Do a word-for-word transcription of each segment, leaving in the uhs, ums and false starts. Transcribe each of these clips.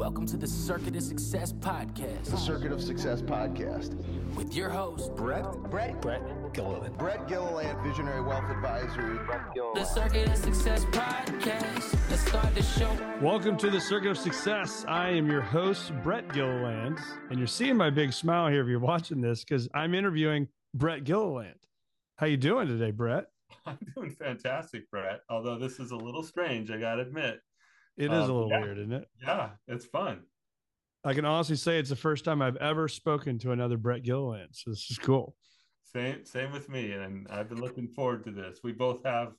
Welcome to the Circuit of Success Podcast. The Circuit of Success Podcast. With your host, Brett. Brett. Brett Gilliland. Brett Gilliland, Visionary Wealth Advisory. The Circuit of Success Podcast. Let's start the show. Welcome to the Circuit of Success. I am your host, Brett Gilliland. And you're seeing my big smile here if you're watching this, because I'm interviewing Brett Gilliland. How you doing today, Brett? I'm doing fantastic, Brett. Although this is a little strange, I got to admit. It is um, a little yeah. weird, isn't it? Yeah, it's fun. I can honestly say it's the first time I've ever spoken to another Brett Gilliland, so this is cool. Same same with me, and I've been looking forward to this. We both have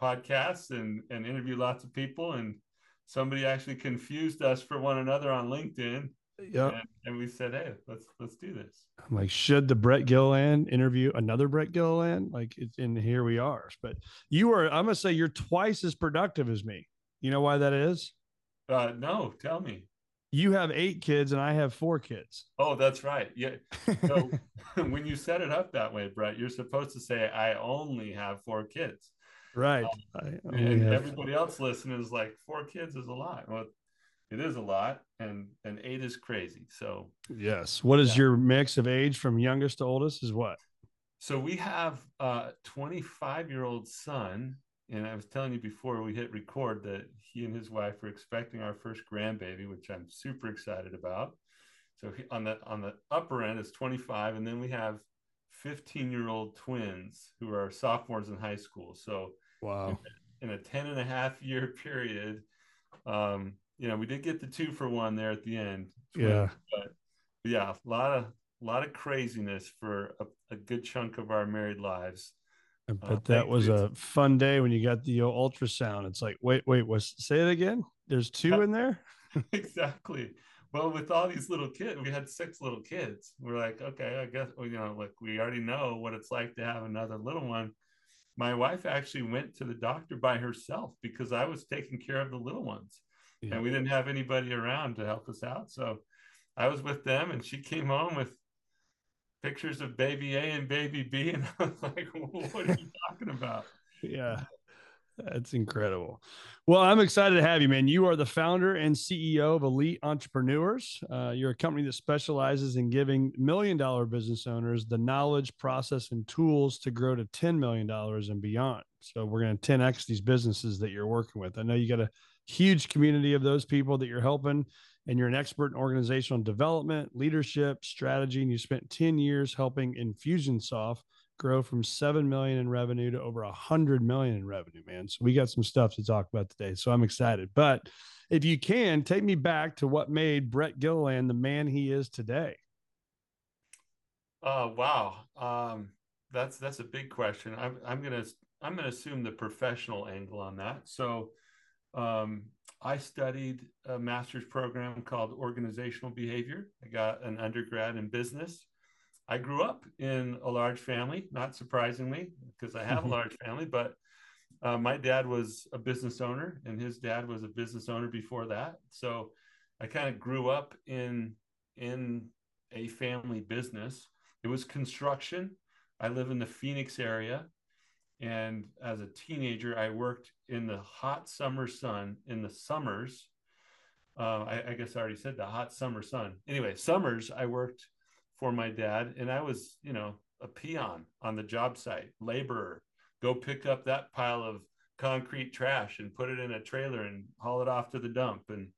podcasts and, and interview lots of people, and somebody actually confused us for one another on LinkedIn. Yep. And, and we said, hey, let's let's do this. I'm like, should the Brett Gilliland interview another Brett Gilliland? Like, it's in here we are. But you are, I'm going to say you're twice as productive as me. You know why that is? Uh, no, tell me. You have eight kids and I have four kids. Oh, that's right. Yeah. So when you set it up that way, Brett, you're supposed to say, I only have four kids. Right. Um, I and have... everybody else listening is like, four kids is a lot. Well, it is a lot. And, and eight is crazy. So yes. What is yeah. your mix of age from youngest to oldest is what? So we have a twenty-five year old son. And I was telling you before we hit record that he and his wife are expecting our first grandbaby, which I'm super excited about. So he, on the on the upper end is twenty-five, and then we have fifteen year old twins who are sophomores in high school. So wow, in, in a ten and a half year period, um, you know, we did get the two for one there at the end. twins, yeah, but, but yeah, a lot of a lot of craziness for a, a good chunk of our married lives. I bet uh, that was a fun day when you got the ultrasound. It's like, wait, wait, what's, say it again? There's two in there? Exactly. Well, with all these little kids, we had six little kids. We're like, okay, I guess, you know, like we already know what it's like to have another little one. My wife actually went to the doctor by herself because I was taking care of the little ones. Yeah. And we didn't have anybody around to help us out. So I was with them and she came home with pictures of baby A and baby B. And I was like, what are you talking about? Yeah, that's incredible. Well, I'm excited to have you, man. You are the founder and C E O of Elite Entrepreneurs. Uh, you're a company that specializes in giving million dollar business owners the knowledge, process, and tools to grow to ten million dollars and beyond. So we're going to ten X these businesses that you're working with. I know you got a huge community of those people that you're helping, and you're an expert in organizational development, leadership, strategy, and you spent ten years helping Infusionsoft grow from seven million dollars in revenue to over one hundred million dollars in revenue, man. So we got some stuff to talk about today, so I'm excited. But if you can, take me back to what made Brett Gilliland the man he is today. Uh, wow. Um, that's that's a big question. I'm, I'm going to I'm going to assume the professional angle on that. So um, I studied a master's program called organizational behavior. I got an undergrad in business. I grew up in a large family, not surprisingly, because I have a large family, but uh, my dad was a business owner and his dad was a business owner before that. So I kind of grew up in, in a family business. It was construction. I live in the Phoenix area. And as a teenager, I worked in the hot summer sun in the summers. Uh, I, I guess I already said the hot summer sun. Anyway, summers I worked for my dad and I was, you know, a peon on the job site, laborer, go pick up that pile of concrete trash and put it in a trailer and haul it off to the dump. And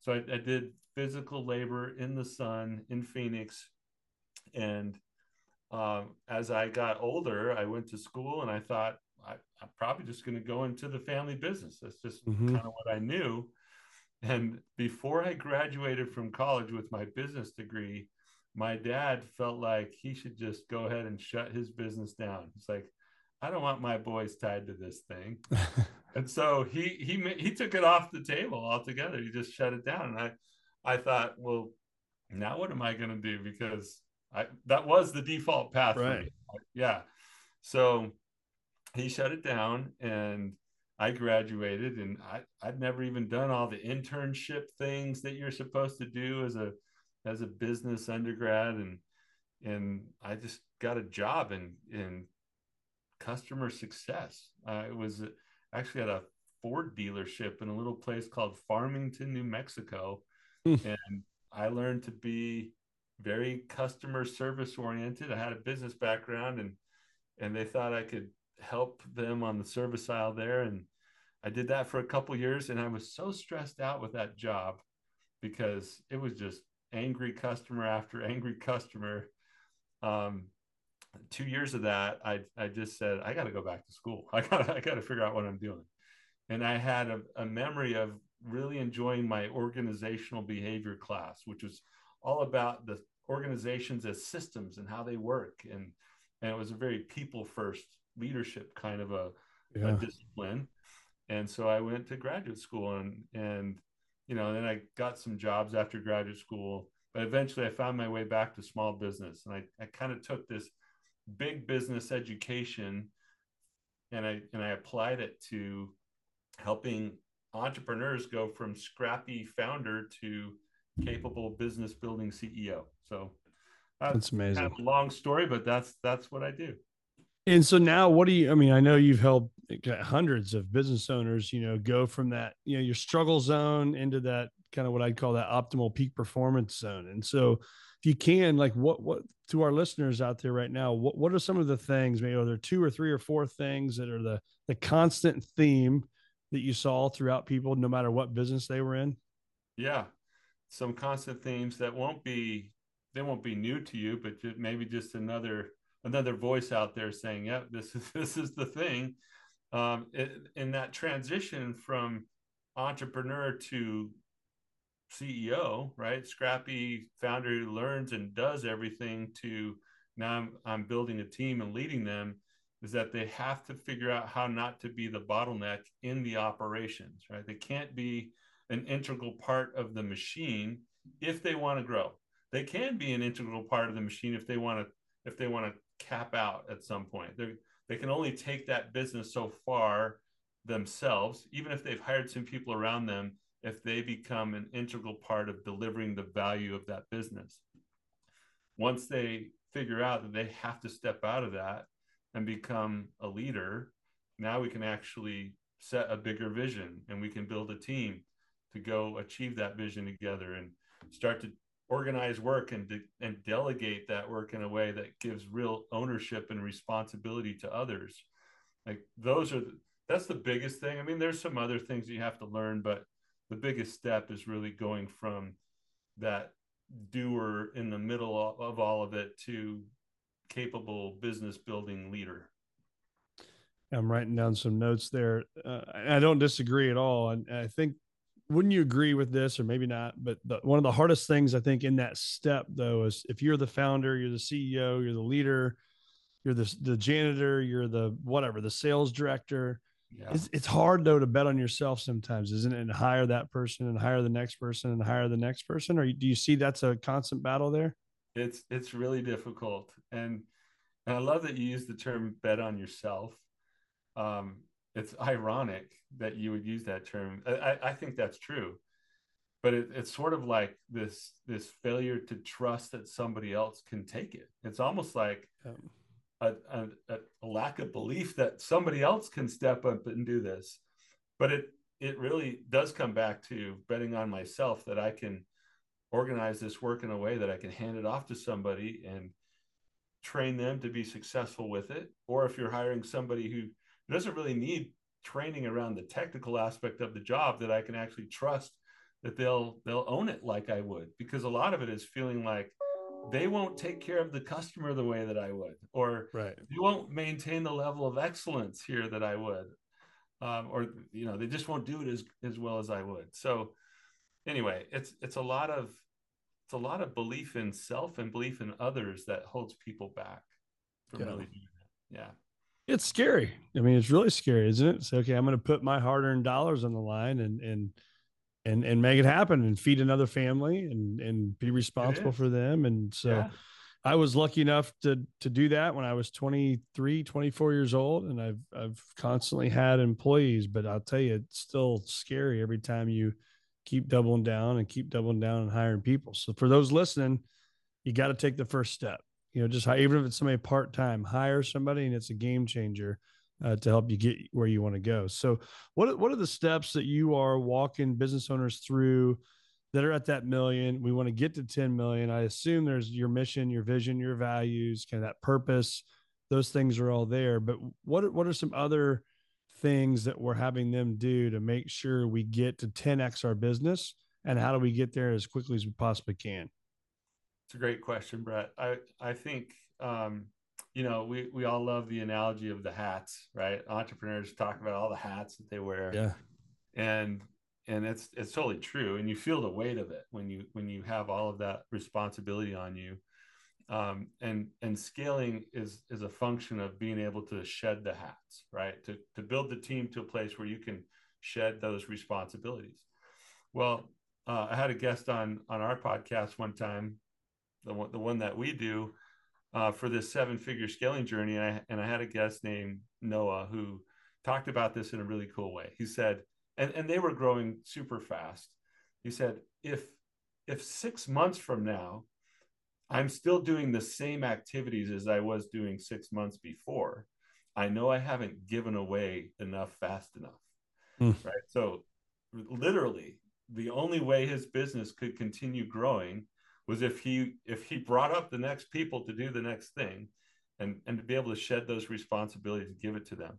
so I, I did physical labor in the sun in Phoenix. And Um, as I got older, I went to school and I thought, I, I'm probably just going to go into the family business. That's just mm-hmm. kind of what I knew. And before I graduated from college with my business degree, my dad felt like he should just go ahead and shut his business down. He's like, I don't want my boys tied to this thing. And so he, he, he took it off the table altogether. He just shut it down. And I, I thought, well, now what am I going to do? Because I, that was the default path. Right. For me. Yeah. So he shut it down and I graduated and I, I'd never even done all the internship things that you're supposed to do as a, as a business undergrad. And, and I just got a job in, in customer success. Uh, it was actually at a Ford dealership in a little place called Farmington, New Mexico. And I learned to be very customer service oriented. I had a business background, and and they thought I could help them on the service aisle there. And I did that for a couple of years, and I was so stressed out with that job because it was just angry customer after angry customer. Um, two years of that, I I just said, I got to go back to school. I got I got to figure out what I'm doing. And I had a, a memory of really enjoying my organizational behavior class, which was all about the organizations as systems and how they work. And, and it was a very people first leadership kind of a, yeah. a discipline. And so I went to graduate school, and, and, you know, then I got some jobs after graduate school, but eventually I found my way back to small business. And I, I kind of took this big business education and I, and I applied it to helping entrepreneurs go from scrappy founder to capable business building C E O. So that's, that's amazing. Kind of a long story, but that's, that's what I do. And so now what do you, I mean, I know you've helped hundreds of business owners, you know, go from that, you know, your struggle zone into that kind of what I'd call that optimal peak performance zone. And so if you can, like what, what to our listeners out there right now, what, what are some of the things, maybe are there two or three or four things that are the, the constant theme that you saw throughout people, no matter what business they were in? Yeah. Some constant themes that won't be, they won't be new to you, but just maybe just another, another voice out there saying, yep, yeah, this is, this is the thing. Um, it, in that transition from entrepreneur to C E O, right? Scrappy founder who learns and does everything to now I'm, I'm building a team and leading them, is that they have to figure out how not to be the bottleneck in the operations, right? They can't be an integral part of the machine if they want to grow. They can be an integral part of the machine if they want to if they want to cap out at some point. They they can only take that business so far themselves, even if they've hired some people around them, if they become an integral part of delivering the value of that business. Once they figure out that they have to step out of that and become a leader, now we can actually set a bigger vision, and we can build a team to go achieve that vision together and start to organize work and, de- and delegate that work in a way that gives real ownership and responsibility to others. Like those are, the, that's the biggest thing. I mean, there's some other things that you have to learn, but the biggest step is really going from that doer in the middle of all of it to capable business building leader. I'm writing down some notes there. Uh, I don't disagree at all. And I think, wouldn't you agree with this, or maybe not, but the, one of the hardest things I think in that step though, is if you're the founder, you're the C E O, you're the leader, you're the, the janitor, you're the, whatever, the sales director. Yeah. It's, it's hard though, to bet on yourself sometimes, isn't it? And hire that person and hire the next person and hire the next person. Or do you see that's a constant battle there? It's, it's really difficult. And, and I love that you use the term bet on yourself. Um, It's ironic that you would use that term. I, I think that's true, but it, it's sort of like this this failure to trust that somebody else can take it. It's almost like um, a, a, a lack of belief that somebody else can step up and do this. But it it really does come back to betting on myself that I can organize this work in a way that I can hand it off to somebody and train them to be successful with it. Or if you're hiring somebody who doesn't really need training around the technical aspect of the job, that I can actually trust that they'll they'll own it like I would, because a lot of it is feeling like they won't take care of the customer the way that I would, or right. you won't maintain the level of excellence here that I would, um, or you know they just won't do it as as well as I would. So anyway, it's it's a lot of it's a lot of belief in self and belief in others that holds people back from yeah. really doing it. Yeah. It's scary. I mean, it's really scary, isn't it? So, okay, I'm going to put my hard-earned dollars on the line and and and and make it happen and feed another family and and be responsible for them. And so yeah. I was lucky enough to to do that when I was twenty-three, twenty-four years old, and I've I've constantly had employees, but I'll tell you, it's still scary every time you keep doubling down and keep doubling down and hiring people. So for those listening, you got to take the first step. You know, just hire, even if it's somebody part-time, hire somebody, and it's a game changer uh, to help you get where you want to go. So what, what are the steps that you are walking business owners through that are at that million. We want to get to ten million. I assume there's your mission, your vision, your values, kind of that purpose. Those things are all there. But what are, what are some other things that we're having them do to make sure we get to ten X our business? And how do we get there as quickly as we possibly can? It's a great question, Brett. I, I think, um, you know, we, we all love the analogy of the hats, right? Entrepreneurs talk about all the hats that they wear. Yeah. And, and it's, it's totally true. And you feel the weight of it when you, when you have all of that responsibility on you. Um, and, and scaling is, is a function of being able to shed the hats, right? To, to build the team to a place where you can shed those responsibilities. Well, uh, I had a guest on, on our podcast one time, the one, the one that we do, uh, for this seven figure scaling journey. And I, and I had a guest named Noah who talked about this in a really cool way. He said, and, and they were growing super fast. He said, if, if six months from now, I'm still doing the same activities as I was doing six months before, I know I haven't given away enough fast enough, mm. right? So literally the only way his business could continue growing was if he, if he brought up the next people to do the next thing and, and to be able to shed those responsibilities and give it to them.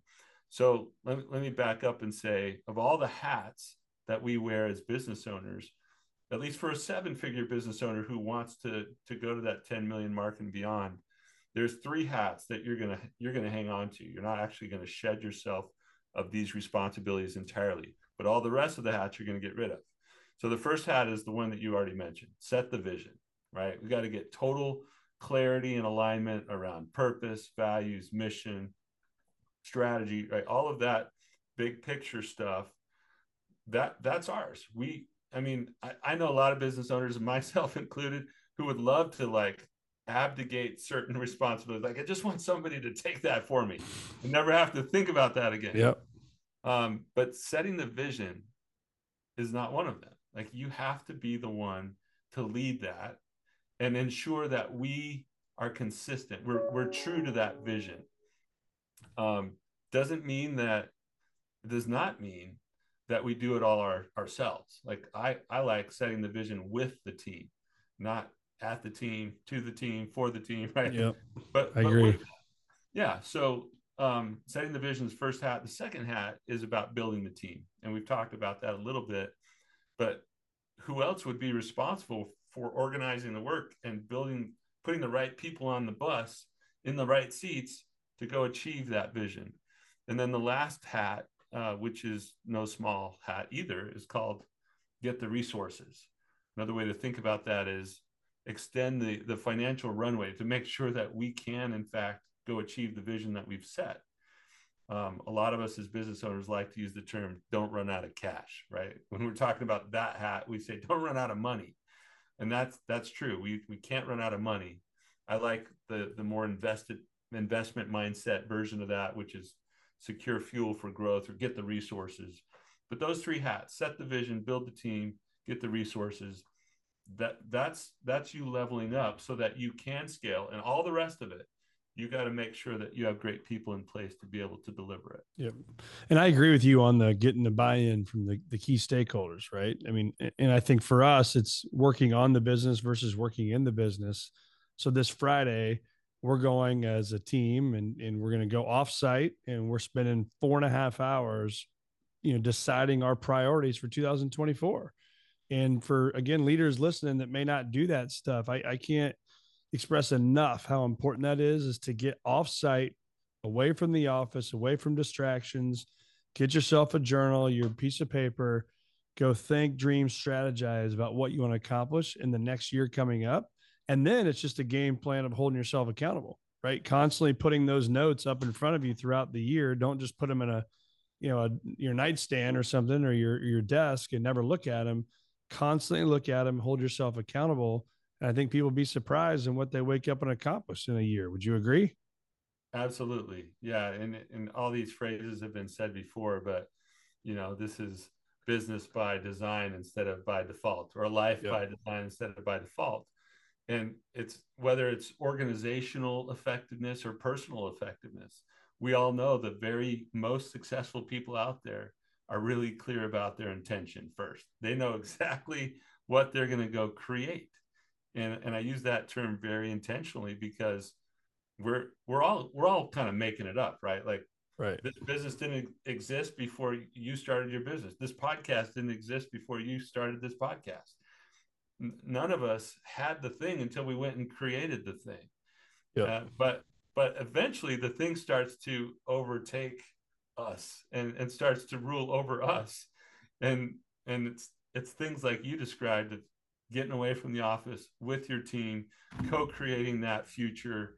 So let me, let me back up and say, of all the hats that we wear as business owners, at least for a seven-figure business owner who wants to, to go to that ten million mark and beyond, there's three hats that you're gonna you're gonna hang on to. You're not actually gonna shed yourself of these responsibilities entirely, but all the rest of the hats you're gonna get rid of. So the first hat is the one that you already mentioned: set the vision, right? We got to get total clarity and alignment around purpose, values, mission, strategy, right? All of that big picture stuff. That that's ours. We I mean, I, I know a lot of business owners, myself included, who would love to like abdicate certain responsibilities. Like, I just want somebody to take that for me and never have to think about that again. Yep. Um, but setting the vision is not one of them. Like, you have to be the one to lead that and ensure that we are consistent. We're, we're true to that vision. Um, doesn't mean that does not mean that we do it all our, ourselves. Like I, I like setting the vision with the team, not at the team, to the team, for the team, right? Yep. But, I but agree. With, yeah, so um, setting the vision's first hat. The second hat is about building the team. And we've talked about that a little bit, but who else would be responsible for organizing the work and building, putting the right people on the bus in the right seats to go achieve that vision? And then the last hat, Uh, which is no small hat either, is called get the resources. Another way to think about that is extend the, the financial runway to make sure that we can, in fact, go achieve the vision that we've set. Um, a lot of us as business owners like to use the term, don't run out of cash, right? When we're talking about that hat, we say, don't run out of money. And that's that's true. We, we can't run out of money. I like the, the more invested investment mindset version of that, which is secure fuel for growth, or get the resources. But those three hats: set the vision, build the team, get the resources. That that's, that's you leveling up so that you can scale, and all the rest of it, you got to make sure that you have great people in place to be able to deliver it. Yep. And I agree with you on the getting the buy-in from the, the key stakeholders, right? I mean, and I think for us, it's working on the business versus working in the business. So this Friday, we're going as a team and, and we're going to go offsite, and we're spending four and a half hours, you know, deciding our priorities for two thousand twenty-four. And for, again, leaders listening that may not do that stuff, I, I can't express enough how important that is, is to get offsite, away from the office, away from distractions, get yourself a journal, your piece of paper, go think, dream, strategize about what you want to accomplish in the next year coming up. And then it's just a game plan of holding yourself accountable, right? Constantly putting those notes up in front of you throughout the year. Don't just put them in a, you know, a, your nightstand or something, or your, your desk, and never look at them. Constantly look at them, hold yourself accountable. And I think people will be surprised in what they wake up and accomplish in a year. Would you agree? Absolutely. Yeah. And, and all these phrases have been said before, but you know, this is business by design instead of by default, or life yep. by design instead of by default. And it's whether it's organizational effectiveness or personal effectiveness, we all know the very most successful people out there are really clear about their intention first. They know exactly what they're going to go create. And, and I use that term very intentionally because we're, we're all, we're all kind of making it up, right? Like right. This business didn't exist before you started your business. This podcast didn't exist before you started this podcast. None of us had the thing until we went and created the thing. Yeah. Uh, but, but eventually the thing starts to overtake us and, and starts to rule over us. And, and it's, it's things like you described of getting away from the office with your team, co-creating that future,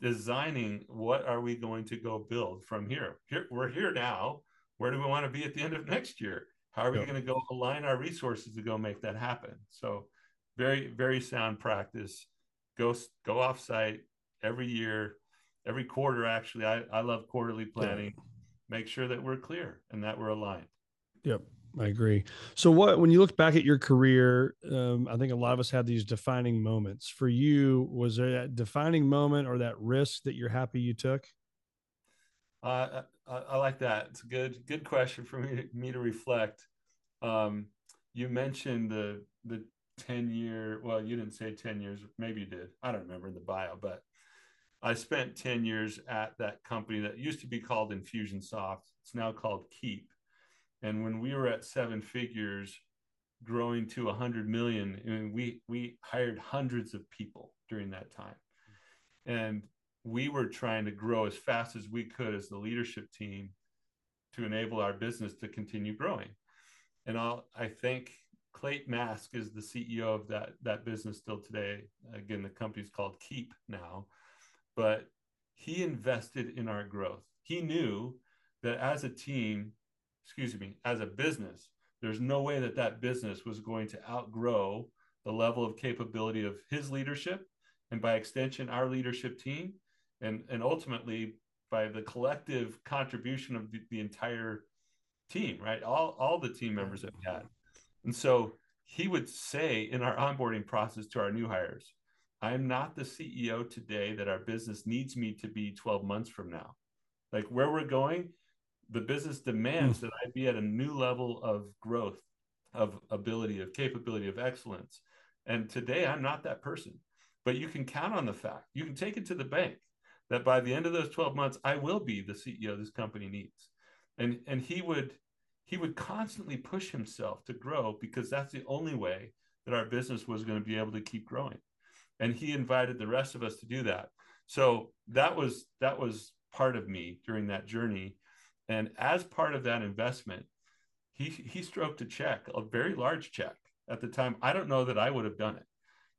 designing what are we going to go build from here. Here we're here now. Where do we want to be at the end of next year? How are we yeah. going to go align our resources to go make that happen? So very, very sound practice. Go, go offsite every year, every quarter. Actually, I, I love quarterly planning. Yeah. Make sure that we're clear and that we're aligned. Yep. I agree. So what, when you look back at your career, um, I think a lot of us had these defining moments. For you, was there that defining moment or that risk that you're happy you took? Uh, I, I like that. It's a good, good question for me to, me to reflect. Um, you mentioned the, the ten year, well, you didn't say ten years, maybe you did. I don't remember in the bio, but I spent ten years at that company that used to be called Infusionsoft. It's now called Keap. And when we were at seven figures growing to a hundred million, I mean, we, we hired hundreds of people during that time. And we were trying to grow as fast as we could as the leadership team to enable our business to continue growing. And I'll, I think Clate Mask is the C E O of that, that business still today. Again, the company's called Keap now, but he invested in our growth. He knew that as a team, excuse me, as a business, there's no way that that business was going to outgrow the level of capability of his leadership and by extension, our leadership team, and, and ultimately by the collective contribution of the, the entire team, right? All, all the team members that we had. And so he would say in our onboarding process to our new hires, I'm not the C E O today that our business needs me to be twelve months from now. Like where we're going, the business demands that I be at a new level of growth, of ability, of capability, of excellence. And today I'm not that person, but you can count on the fact, you can take it to the bank that by the end of those twelve months, I will be the C E O this company needs. And, and he would, he would constantly push himself to grow because that's the only way that our business was going to be able to keep growing. And he invited the rest of us to do that. So that was, that was part of me during that journey. And as part of that investment, he, he stroked a check, a very large check at the time. I don't know that I would have done it,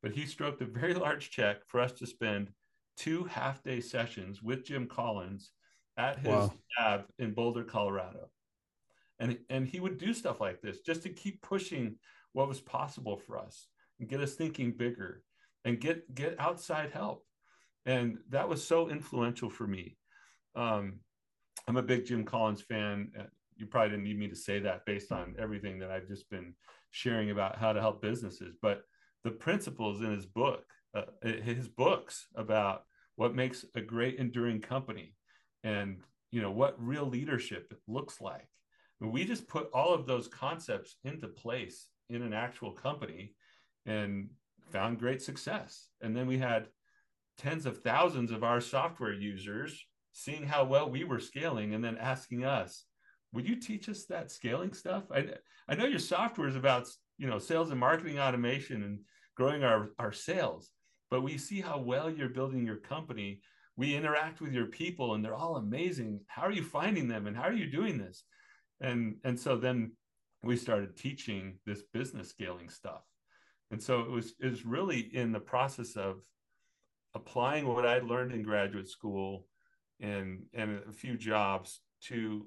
but he stroked a very large check for us to spend two half day sessions with Jim Collins at his wow. lab in Boulder, Colorado. And, and he would do stuff like this just to keep pushing what was possible for us and get us thinking bigger and get, get outside help. And that was so influential for me. Um, I'm a big Jim Collins fan. You probably didn't need me to say that based on everything that I've just been sharing about how to help businesses, but the principles in his book, uh, his books about what makes a great enduring company and, you know, what real leadership looks like. And we just put all of those concepts into place in an actual company and found great success. And then we had tens of thousands of our software users seeing how well we were scaling and then asking us, would you teach us that scaling stuff? I, I know your software is about, you know, sales and marketing automation and growing our, our sales, but we see how well you're building your company. We interact with your people and they're all amazing. How are you finding them and how are you doing this? And, and so then we started teaching this business scaling stuff. And so it was, it was really in the process of applying what I learned in graduate school and and a few jobs to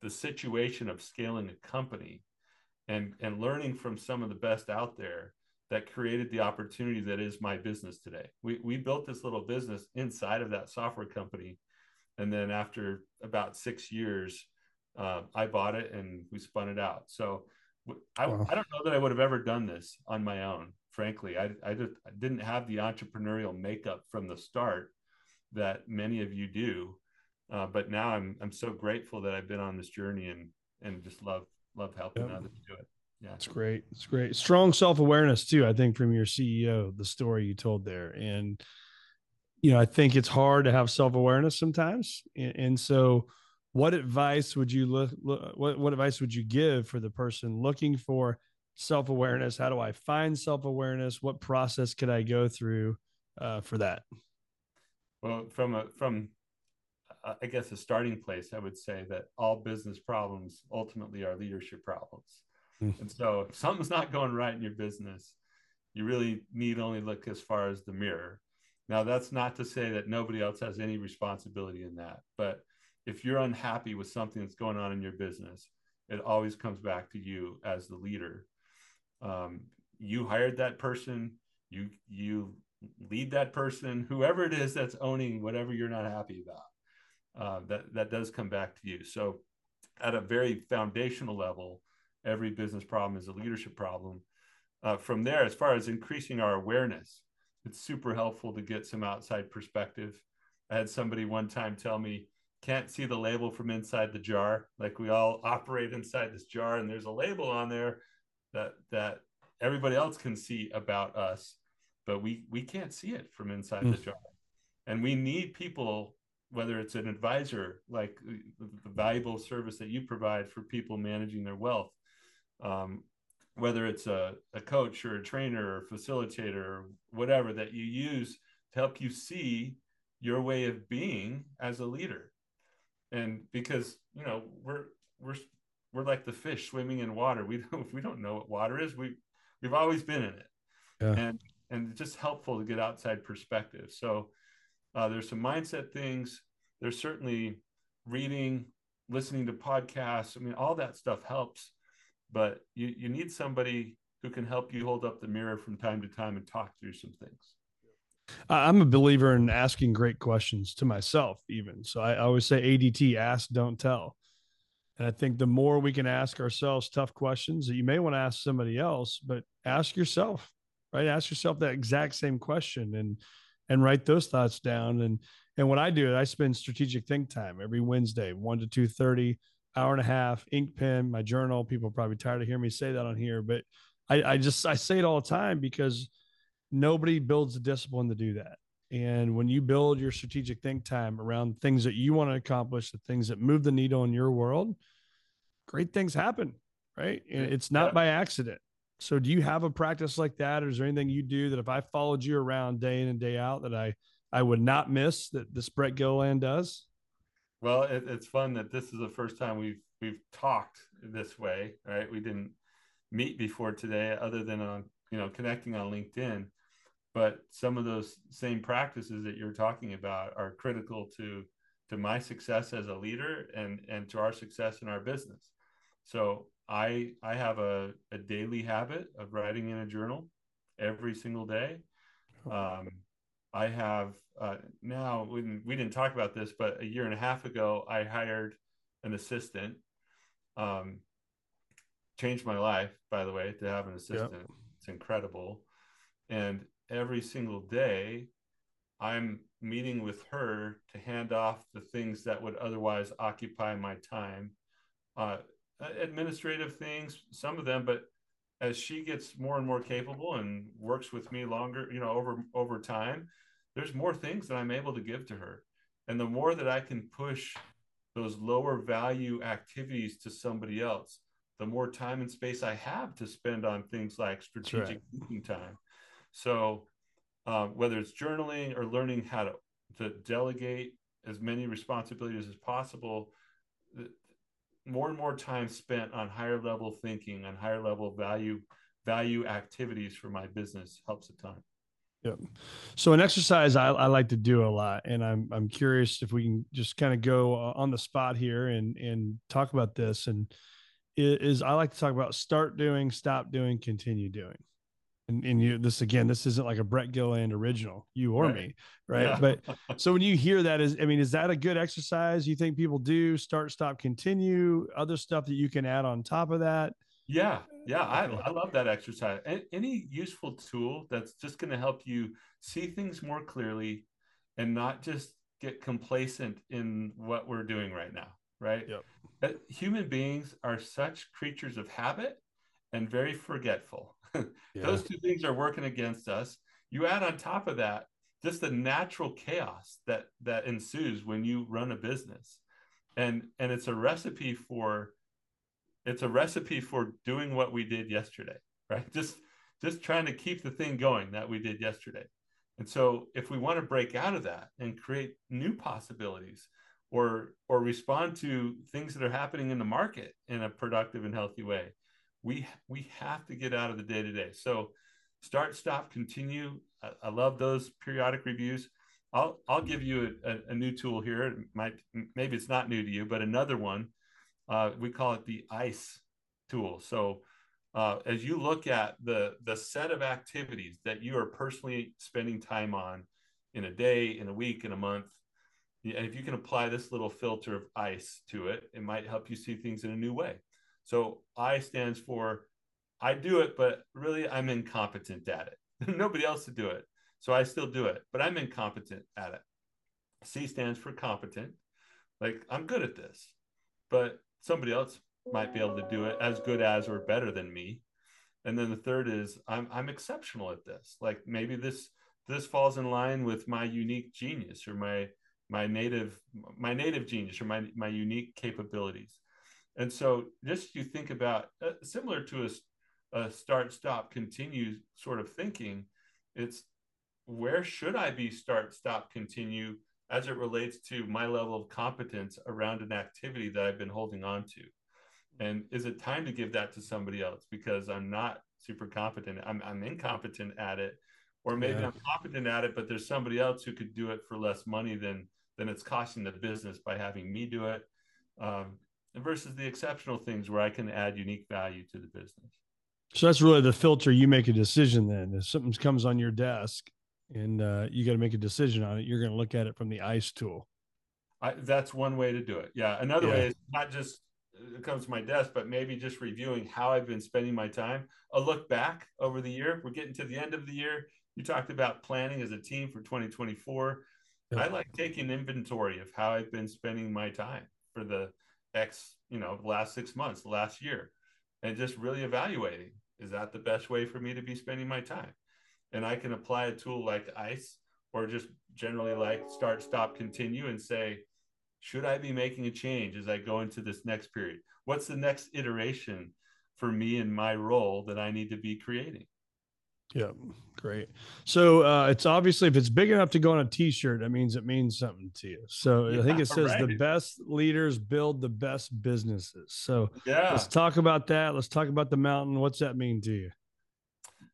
the situation of scaling a company and, and learning from some of the best out there that created the opportunity that is my business today. We, we built this little business inside of that software company. And then after about six years, uh, I bought it and we spun it out. So I, wow. I don't know that I would have ever done this on my own, frankly. I, I, just, I didn't have the entrepreneurial makeup from the start that many of you do. Uh, but now I'm, I'm so grateful that I've been on this journey and, and just love, love helping yep. others do it. Yeah, it's great. It's great. Strong self-awareness too, I think, from your C E O, the story you told there. And, you know, I think it's hard to have self-awareness sometimes. And, and so what advice would you look, lo- what, what advice would you give for the person looking for self-awareness? How do I find self-awareness? What process could I go through uh, for that? Well, from a, from, I guess, a starting place, I would say that all business problems ultimately are leadership problems. And so if something's not going right in your business, you really need only look as far as the mirror. Now, that's not to say that nobody else has any responsibility in that. But if you're unhappy with something that's going on in your business, it always comes back to you as the leader. Um, you hired that person, you, you lead that person, whoever it is that's owning whatever you're not happy about. Uh, that, that does come back to you. So at a very foundational level, every business problem is a leadership problem. Uh, from there, as far as increasing our awareness, it's super helpful to get some outside perspective. I had somebody one time tell me, can't see the label from inside the jar. Like, we all operate inside this jar and there's a label on there that that everybody else can see about us, but we, we can't see it from inside mm. the jar. And we need people, whether it's an advisor, like the valuable service that you provide for people managing their wealth, Um, whether it's a, a coach or a trainer or facilitator or whatever that you use to help you see your way of being as a leader. And because, you know, we're, we're, we're like the fish swimming in water. We don't, we don't know what water is. We we've always been in it. Yeah. And, and it's just helpful to get outside perspective. So uh, there's some mindset things. There's certainly reading, listening to podcasts. I mean, all that stuff helps. But you, you need somebody who can help you hold up the mirror from time to time and talk through some things. I'm a believer in asking great questions to myself, even. So I always say A D T, ask, don't tell. And I think the more we can ask ourselves tough questions that you may want to ask somebody else, but ask yourself, right? Ask yourself that exact same question and, and write those thoughts down. And, and what I do, I spend strategic think time every Wednesday, one to two thirty, hour and a half, ink pen, my journal. People are probably tired of hearing me say that on here, but I, I just, I say it all the time because nobody builds the discipline to do that. And when you build your strategic think time around things that you want to accomplish, the things that move the needle in your world, great things happen, right? And it's not by accident. So do you have a practice like that? Or is there anything you do that if I followed you around day in and day out that I, I would not miss that this Brett Gilliland does? Well, it, it's fun that this is the first time we've we've talked this way, right? We didn't meet before today, other than on you know connecting on LinkedIn. But some of those same practices that you're talking about are critical to to my success as a leader and and to our success in our business. So I I have a, a daily habit of writing in a journal every single day. Um, I have uh, now, we didn't, we didn't talk about this, but a year and a half ago, I hired an assistant, um, changed my life, by the way, to have an assistant. Yep. It's incredible. And every single day I'm meeting with her to hand off the things that would otherwise occupy my time, uh, administrative things, some of them, but as she gets more and more capable and works with me longer, you know, over, over time, there's more things that I'm able to give to her. And the more that I can push those lower value activities to somebody else, the more time and space I have to spend on things like strategic thinking time. So uh, whether it's journaling or learning how to, to delegate as many responsibilities as possible, more and more time spent on higher level thinking, on higher level value, value activities for my business helps a ton. Yep. So an exercise I, I like to do a lot, and I'm I'm curious if we can just kind of go on the spot here and and talk about this. And is I like to talk about start doing, stop doing, continue doing. And and you this again, this isn't like a Brett Gilliland original, you or right. me, right? Yeah. But so when you hear that, is I mean, is that a good exercise? You think people do start, stop, continue, other stuff that you can add on top of that? Yeah, yeah, I, I love that exercise. Any useful tool that's just going to help you see things more clearly and not just get complacent in what we're doing right now, right? Yep. Human beings are such creatures of habit. and very forgetful. Yeah. Those two things are working against us. You add on top of that, just the natural chaos that that ensues when you run a business. And, and it's a recipe for, it's a recipe for doing what we did yesterday, right? Just, just trying to keep the thing going that we did yesterday. And so if we want to break out of that and create new possibilities, or, or respond to things that are happening in the market in a productive and healthy way, we, we have to get out of the day to day. So start, stop, continue. I, I love those periodic reviews. I'll, I'll give you a, a, a new tool here. It might, maybe it's not new to you, but another one, uh, we call it the ICE tool. So uh, as you look at the, the set of activities that you are personally spending time on in a day, in a week, in a month, and if you can apply this little filter of ICE to it, it might help you see things in a new way. So I stands for, I do it, but really I'm incompetent at it. Nobody else to do it. So I still do it, but I'm incompetent at it. C stands for competent. Like, I'm good at this, but somebody else might be able to do it as good as or better than me. And then the third is I'm, I'm exceptional at this. Like, maybe this, this falls in line with my unique genius, or my, my native, my native genius, or my, my unique capabilities. And so just you think about uh, similar to a, a start, stop, continue sort of thinking, it's, where should I be start, stop, continue as it relates to my level of competence around an activity that I've been holding on to? And is it time to give that to somebody else because I'm not super competent? I'm, I'm incompetent at it, or maybe yeah. I'm competent at it, but there's somebody else who could do it for less money than, than it's costing the business by having me do it, um, versus the exceptional things where I can add unique value to the business. So that's really the filter. You make a decision then. If something comes on your desk and uh, you got to make a decision on it, you're going to look at it from the ICE tool. I, that's one way to do it. Yeah. Another yeah. way is not just it comes to my desk, but maybe just reviewing how I've been spending my time. A look back over the year. We're getting to the end of the year. You talked about planning as a team for twenty twenty-four. Yeah. I like taking inventory of how I've been spending my time for the X, you know, last six months, last year, and just really evaluating, is that the best way for me to be spending my time? And I can apply a tool like ICE, or just generally like start, stop, continue, and say, should I be making a change as I go into this next period? What's the next iteration for me in my role that I need to be creating? Yeah, great. So uh, it's obviously, if it's big enough to go on a t-shirt, that means it means something to you. So yeah, I think it says right. The best leaders build the best businesses. So yeah. Let's talk about that. Let's talk about the mountain. What's that mean to you?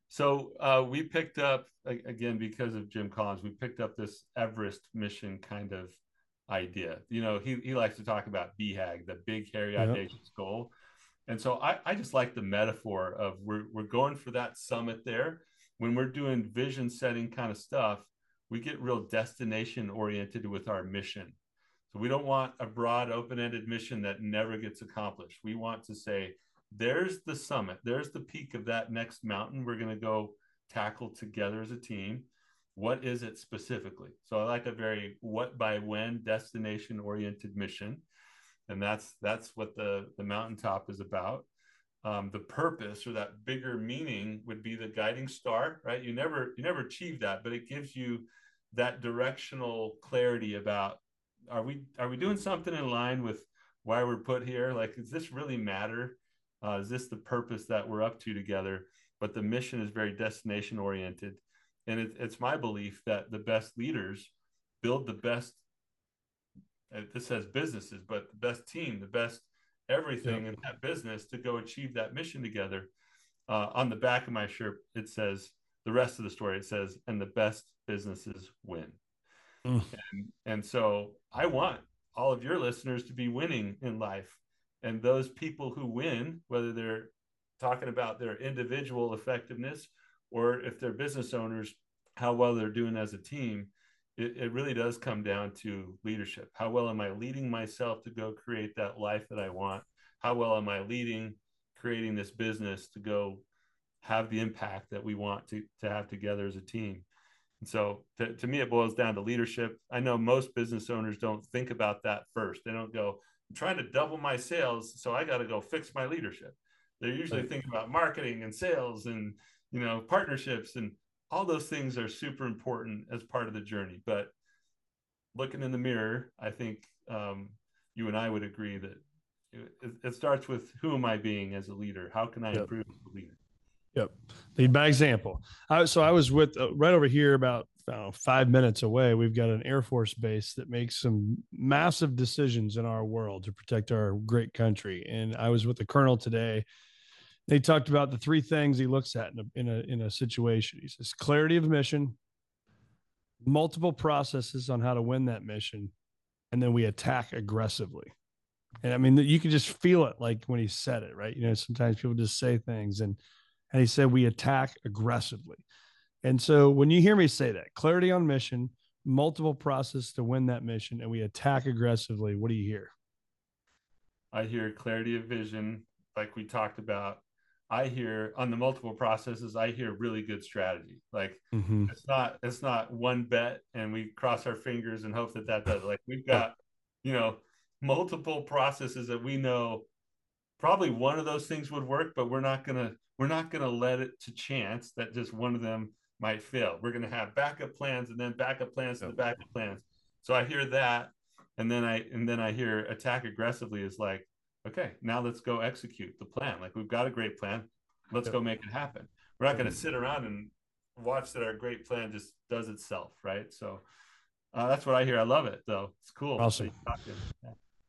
So uh, we picked up, again, because of Jim Collins, we picked up this Everest mission kind of idea. You know, he, he likes to talk about B HAG, the big, hairy, yep. audacious goal. And so I, I just like the metaphor of we're, we're going for that summit there. When we're doing vision setting kind of stuff, we get real destination oriented with our mission. So we don't want a broad, open-ended mission that never gets accomplished. We want to say, there's the summit. There's the peak of that next mountain we're going to go tackle together as a team. What is it specifically? So I like a very what by when destination oriented mission. And that's that's what the, the mountaintop is about. Um, the purpose, or that bigger meaning, would be the guiding star, right? You never you never achieve that, but it gives you that directional clarity about, are we are we doing something in line with why we're put here? Like, does this really matter? Uh, is this the purpose that we're up to together? But the mission is very destination oriented. And it, it's my belief that the best leaders build the best, this says businesses, but the best team, the best everything yeah. in that business to go achieve that mission together. Uh, on the back of my shirt, it says, the rest of the story, it says, and the best businesses win. Mm. And, and so I want all of your listeners to be winning in life. And those people who win, whether they're talking about their individual effectiveness or if they're business owners, how well they're doing as a team, it, it really does come down to leadership. How well am I leading myself to go create that life that I want? How well am I leading, creating this business to go have the impact that we want to, to have together as a team? And so to, to me, it boils down to leadership. I know most business owners don't think about that first. They don't go, trying to double my sales, so I got to go fix my leadership. They're usually thinking about marketing and sales and, you know, partnerships, and all those things are super important as part of the journey. But looking in the mirror, I think um, you and I would agree that it, it starts with, who am I being as a leader? How can I yep. improve as a leader? Yep. Lead by example. I, so I was with uh, right over here about uh, five minutes away. We've got an Air Force base that makes some massive decisions in our world to protect our great country. And I was with the colonel today. They talked about the three things he looks at in a, in a, in a situation. He says, clarity of mission, multiple processes on how to win that mission, and then we attack aggressively. And I mean, you can just feel it, like when he said it, right? You know, sometimes people just say things, and and he said, we attack aggressively. And so when you hear me say that, clarity on mission, multiple process to win that mission, and we attack aggressively, what do you hear? I hear clarity of vision, like we talked about. I hear on the multiple processes, I hear really good strategy. Like mm-hmm. it's not, it's not one bet and we cross our fingers and hope that that does. Like we've got, you know, multiple processes that we know probably one of those things would work, but we're not going to, we're not going to let it to chance that just one of them might fail. We're going to have backup plans and then backup plans to the backup plans. So I hear that. And then I, and then I hear attack aggressively is like, okay, now let's go execute the plan. Like we've got a great plan. Let's go make it happen. We're not going to sit around and watch that our great plan just does itself. Right. So uh, that's what I hear. I love it though. It's cool. Awesome.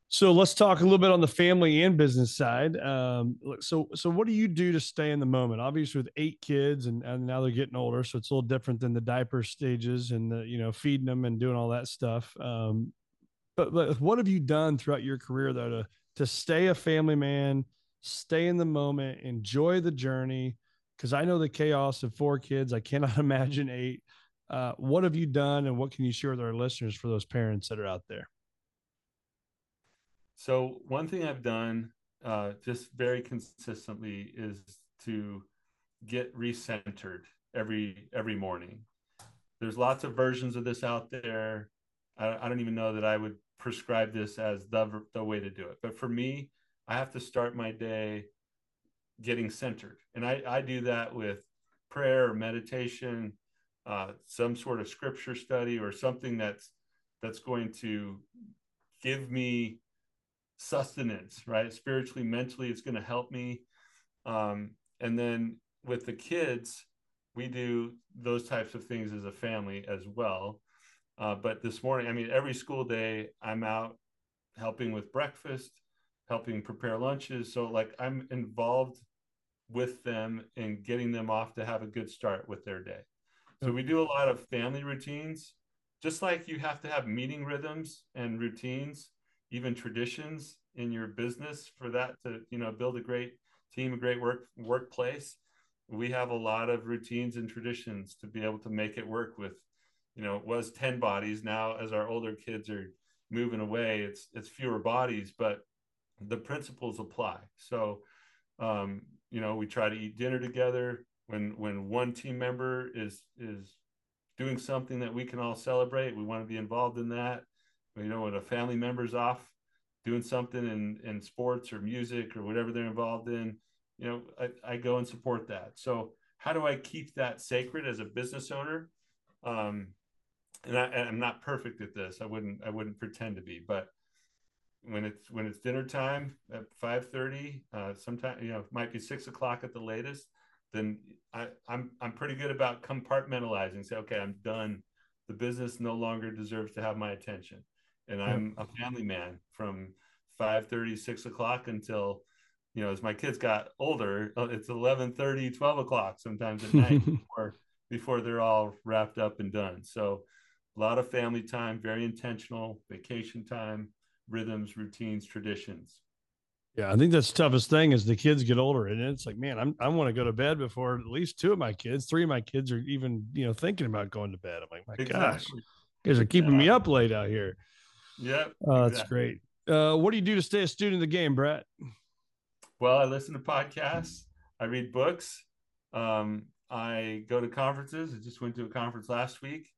So let's talk a little bit on the family and business side. Um, so, so what do you do to stay in the moment? Obviously with eight kids and, and now they're getting older. So it's a little different than the diaper stages and the, you know, feeding them and doing all that stuff. Um, but, but what have you done throughout your career though, to, to stay a family man, stay in the moment, enjoy the journey? Because I know the chaos of four kids. I cannot imagine eight. Uh, what have you done and what can you share with our listeners for those parents that are out there? So one thing I've done uh, just very consistently is to get recentered every, every morning. There's lots of versions of this out there. I, I don't even know that I would prescribe this as the, the way to do it. But for me, I have to start my day getting centered. And I, I do that with prayer or meditation, uh, some sort of scripture study or something that's, that's going to give me sustenance, right? Spiritually, mentally, it's going to help me. Um, and then with the kids, we do those types of things as a family as well. Uh, but this morning, I mean, every school day I'm out helping with breakfast, helping prepare lunches. So like I'm involved with them and getting them off to have a good start with their day. So we do a lot of family routines, just like you have to have meeting rhythms and routines, even traditions in your business for that to, you know, build a great team, a great work workplace. We have a lot of routines and traditions to be able to make it work with. You know, it was ten bodies. Now, as our older kids are moving away, it's it's fewer bodies, but the principles apply. So, um, you know, we try to eat dinner together. When when one team member is is doing something that we can all celebrate, we want to be involved in that. You know, when a family member's off doing something in in sports or music or whatever they're involved in, you know, I, I go and support that. So, how do I keep that sacred as a business owner? Um, And I, I'm not perfect at this. I wouldn't, I wouldn't pretend to be, but when it's, when it's dinner time at five thirty, uh, sometimes, you know, it might be six o'clock at the latest, then I, I'm, I'm pretty good about compartmentalizing. Say, okay, I'm done. The business no longer deserves to have my attention. And I'm a family man from five thirty, six o'clock until, you know, as my kids got older, it's eleven thirty, twelve o'clock sometimes at night before, before they're all wrapped up and done. So, a lot of family time, very intentional, vacation time, rhythms, routines, traditions. Yeah, I think that's the toughest thing is the kids get older and it's like, man, I'm, I want to go to bed before at least two of my kids, three of my kids are even, you know, thinking about going to bed. I'm like, my exactly. gosh, you guys are keeping yeah. me up late out here. Yep. Uh, that's exactly. great. Uh, what do you do to stay a student of the game, Brett? Well, I listen to podcasts. I read books. Um, I go to conferences. I just went to a conference last week.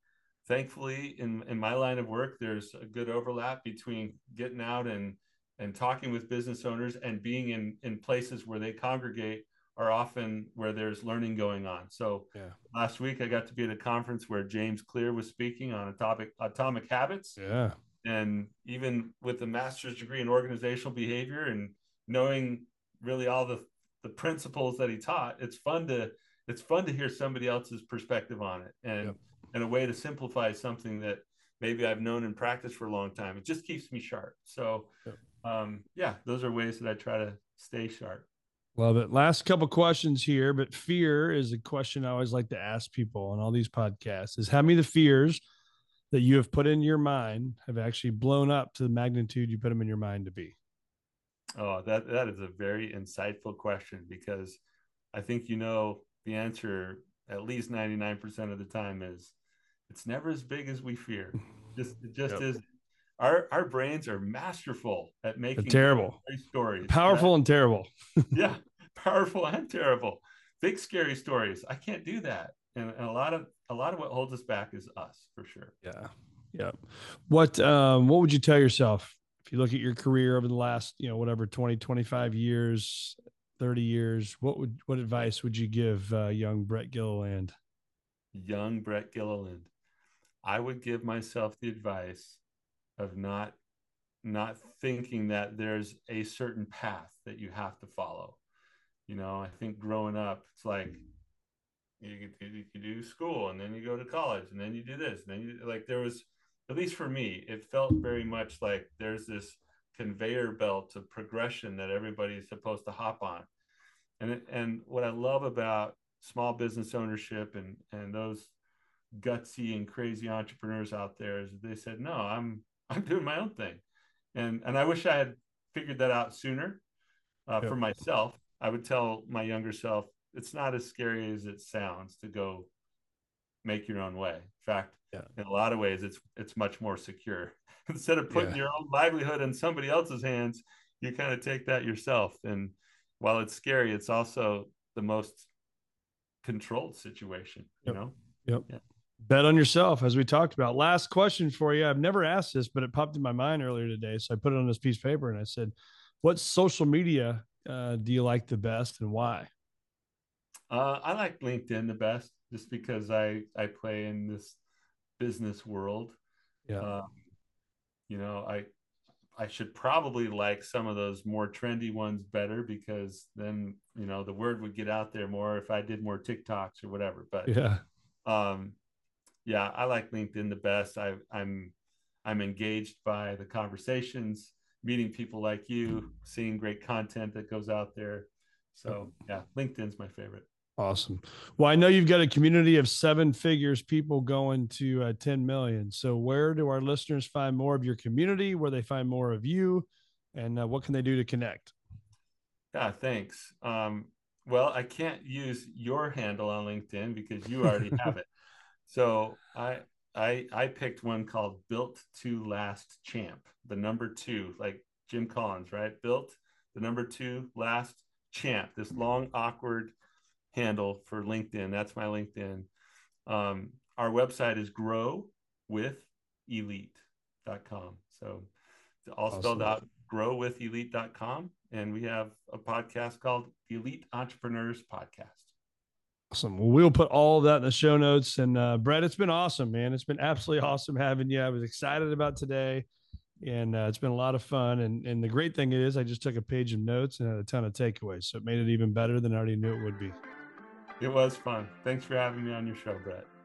Thankfully, in, in my line of work, there's a good overlap between getting out and and talking with business owners and being in, in places where they congregate are often where there's learning going on. So yeah. last week I got to be at a conference where James Clear was speaking on a topic, Atomic Habits. Yeah. And even with a master's degree in organizational behavior and knowing really all the, the principles that he taught, it's fun to, it's fun to hear somebody else's perspective on it and, yep. and a way to simplify something that maybe I've known and practiced for a long time. It just keeps me sharp. So yep. um, yeah, those are ways that I try to stay sharp. Love it. Last couple questions here, but fear is a question I always like to ask people on all these podcasts is how many of the fears that you have put in your mind have actually blown up to the magnitude you put them in your mind to be? Oh, that, that is a very insightful question, because I think, you know, the answer at least ninety-nine percent of the time is it's never as big as we fear. Just, it just yep. is. Our, our brains are masterful at making terrible stories, powerful that, and terrible. yeah. Powerful and terrible, big, scary stories. I can't do that. And, and a lot of, a lot of what holds us back is us for sure. Yeah. Yeah. What, um, what would you tell yourself if you look at your career over the last, you know, whatever, twenty, twenty-five years, thirty years, what would, what advice would you give uh, young Brett Gilliland? Young Brett Gilliland. I would give myself the advice of not, not thinking that there's a certain path that you have to follow. You know, I think growing up, it's like you, you, you do school and then you go to college and then you do this. And then you, like there was, at least for me, it felt very much like there's this conveyor belt of progression that everybody is supposed to hop on. And, and what I love about small business ownership and, and those gutsy and crazy entrepreneurs out there is they said, no, I'm, I'm doing my own thing. And, and I wish I had figured that out sooner uh, yeah. for myself. I would tell my younger self, it's not as scary as it sounds to go make your own way. In fact, yeah. in a lot of ways, it's, it's much more secure. Instead of putting yeah. your own livelihood in somebody else's hands, you kind of take that yourself. And while it's scary, it's also the most controlled situation, you yep. know? Yep. Yeah. Bet on yourself, as we talked about. Last question for you. I've never asked this, but it popped in my mind earlier today. So I put it on this piece of paper and I said, what social media uh, do you like the best and why? Uh, I like LinkedIn the best just because I, I play in this business world. Yeah. Um, you know, I, I should probably like some of those more trendy ones better because then, you know, the word would get out there more if I did more TikToks or whatever, but yeah. Um, Yeah, I like LinkedIn the best. I, I'm I'm engaged by the conversations, meeting people like you, seeing great content that goes out there. So yeah, LinkedIn's my favorite. Awesome. Well, I know you've got a community of seven figures, people going to uh, ten million. So where do our listeners find more of your community, where they find more of you, and uh, what can they do to connect? Yeah, thanks. Um, well, I can't use your handle on LinkedIn because you already have it. So I, I, I picked one called Built to Last Champ, the number two, like Jim Collins, right? Built, the number two, last champ, this long, awkward handle for LinkedIn. That's my LinkedIn. Um, our website is grow with elite dot com. So it's all awesome. Spelled out, grow with elite dot com. And we have a podcast called Elite Entrepreneurs Podcast. Awesome. Well, we'll put all of that in the show notes. And uh, Brett, it's been awesome, man. It's been absolutely awesome having you. I was excited about today, and uh, it's been a lot of fun. And and the great thing is I just took a page of notes and had a ton of takeaways. So it made it even better than I already knew it would be. It was fun. Thanks for having me on your show, Brett.